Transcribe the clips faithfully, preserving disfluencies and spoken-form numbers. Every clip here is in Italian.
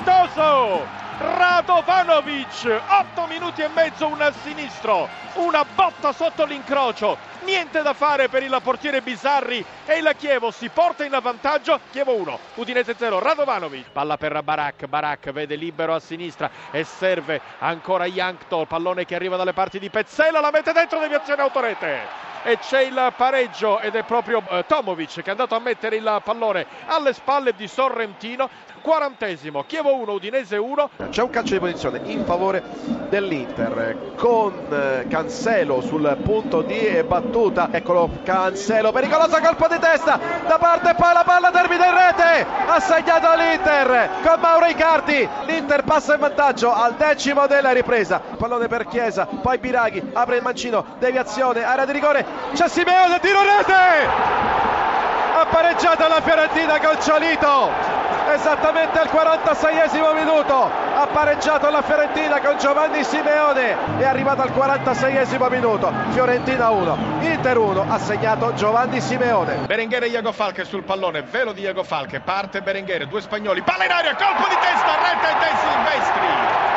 strepitoso Radovanovic, otto minuti e mezzo, un al sinistro, una botta sotto l'incrocio, niente da fare per il portiere Bizzarri e il Chievo si porta in vantaggio. Chievo uno, Udinese zero, Radovanovic. Palla per Barak, Barak vede libero a sinistra e serve ancora Jankto, pallone che arriva dalle parti di Pezzella, la mette dentro, deviazione autorete. E c'è il pareggio ed è proprio eh, Tomovic che è andato a mettere il pallone alle spalle di Sorrentino. Quarantesimo, Chievo uno, Udinese uno. C'è un calcio di posizione in favore dell'Inter con eh, Cancelo sul punto di battuta. Eccolo Cancelo, pericolosa colpo di testa da parte, poi la palla termina in rete, ha segnato l'Inter con Mauro Icardi. L'Inter passa in vantaggio al decimo della ripresa, pallone per Chiesa, poi Biraghi apre il mancino, deviazione, area di rigore, c'è Simeone, tiro in rete, ha pareggiato la Fiorentina col Ciolito esattamente al quarantaseiesimo minuto, ha pareggiato la Fiorentina con Giovanni Simeone, è arrivato al quarantaseiesimo minuto. Fiorentina uno, Inter uno, ha segnato Giovanni Simeone. Berenguer e Diego Falque sul pallone, velo di Diego Falque, parte Berenguer, due spagnoli, palla in aria, colpo di testa, rete dei Silvestri,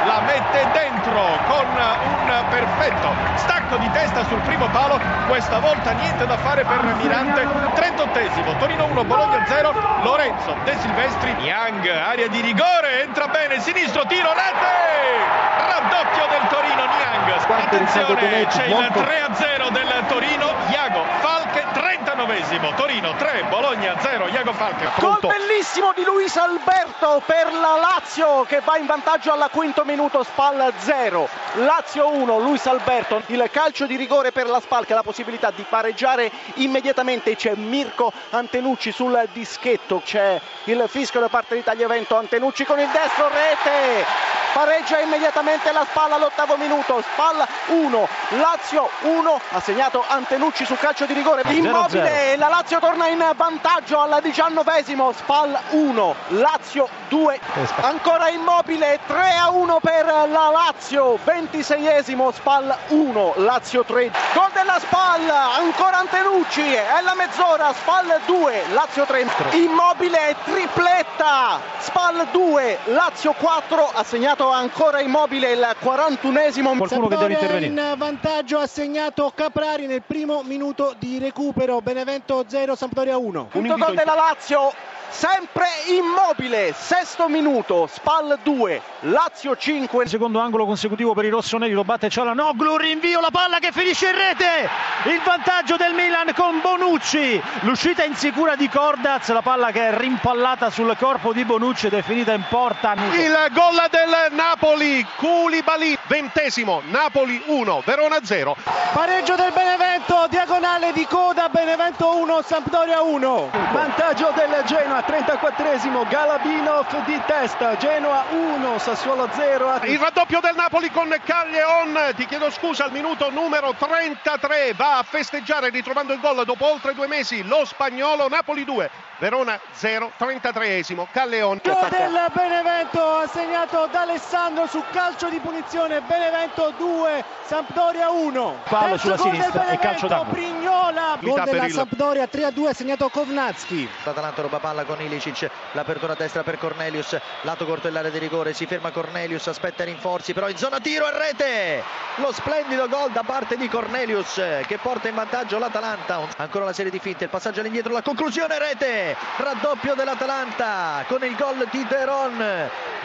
la mette dentro con un perfetto stacco di testa sul primo palo, questa volta niente da fare per Mirante. Trentottesimo, Torino uno, Bologna zero, Lorenzo De Silvestri, Niang, area di rigore, entra bene, sinistro, tiro, rete, raddoppio del Torino, Niang. Attenzione, c'è il tre a zero del Torino, Iago Falque, trentanovesimo, Torino tre, Bologna zero, Iago Falque. Gol bellissimo di Luis Alberto per la Lazio che va in vantaggio alla quinto minuto, Spal zero, Lazio uno, Luis Alberto. Il calcio di rigore per la Spal che ha la possibilità di pareggiare immediatamente, c'è Mirko Antenucci sul dischetto, c'è il fischio da parte di Tagliavento, Antenucci con il destro, rete, pareggia immediatamente la Spal all'ottavo minuto, Spal uno, Lazio uno, ha segnato Antenucci su calcio di rigore, Immobile, la Lazio torna in vantaggio al diciannovesimo, Spal uno, Lazio due, ancora Immobile, tre a uno per la Lazio, ventiseiesimo, Spal uno, Lazio tre, gol della Spal, ancora Antenucci, è la mezz'ora, Spal due, Lazio tre, Immobile tripletta, Spal due, Lazio quattro, ha segnato ancora Immobile il quarantunesimo, qualcuno che deve intervenire. In vantaggio ha segnato Caprari nel primo minuto di recupero, Benevento zero, Sampdoria uno. Punto gol della Lazio, sempre Immobile, sesto minuto, Spal due, Lazio cinque. Secondo angolo consecutivo per i rossoneri, lo batte Cialanoglu, rinvio, la palla che finisce in rete, il vantaggio del Milan con Bonucci, l'uscita insicura di Cordaz, la palla che è rimpallata sul corpo di Bonucci ed è finita in porta. Il gol del Napoli, Koulibaly, ventesimo, Napoli uno, Verona zero. Pareggio del Benevento, diagonale di coda, Benevento uno, Sampdoria uno. Vantaggio del Genoa, trentaquattresimo, Galabinov di testa, Genoa uno, Sassuolo zero. Il raddoppio del Napoli con Calleon, ti chiedo scusa, al minuto numero trentatré va a festeggiare ritrovando il gol dopo oltre due mesi lo spagnolo, Napoli due, Verona zero, trentatreesimo, Calleon. Gol del Benevento assegnato da Alessandro su calcio di punizione, Benevento due, Sampdoria uno. Palla sulla sinistra e calcio d'angolo. Prignola, gol della Sampdoria tre a due assegnato Kovnatski. Atalanta ruba palla con Ilicic, l'apertura a destra per Cornelius, lato corto dell'area di rigore, si ferma Cornelius, aspetta rinforzi, però in zona tiro e rete, lo splendido gol da parte di Cornelius che porta in vantaggio l'Atalanta. Ancora una serie di finte, il passaggio all'indietro, la conclusione, rete, raddoppio dell'Atalanta con il gol di Deron,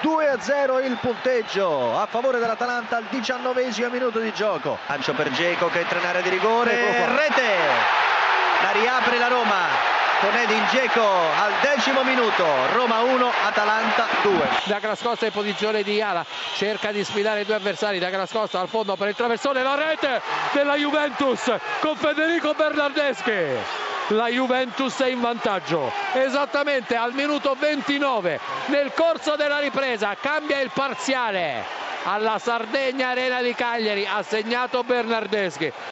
due a zero il punteggio a favore dell'Atalanta al diciannovesimo minuto di gioco. Lancio per Dzeko che entra in area di rigore, rete, la riapre la Roma con Edin Dzeko al decimo minuto, Roma uno, Atalanta due. Da Grascosta in posizione di ala, cerca di sfidare i due avversari, da Grascosta al fondo per il traversone, la rete della Juventus con Federico Bernardeschi. La Juventus è in vantaggio esattamente al minuto ventinove, nel corso della ripresa cambia il parziale, alla Sardegna Arena di Cagliari ha segnato Bernardeschi.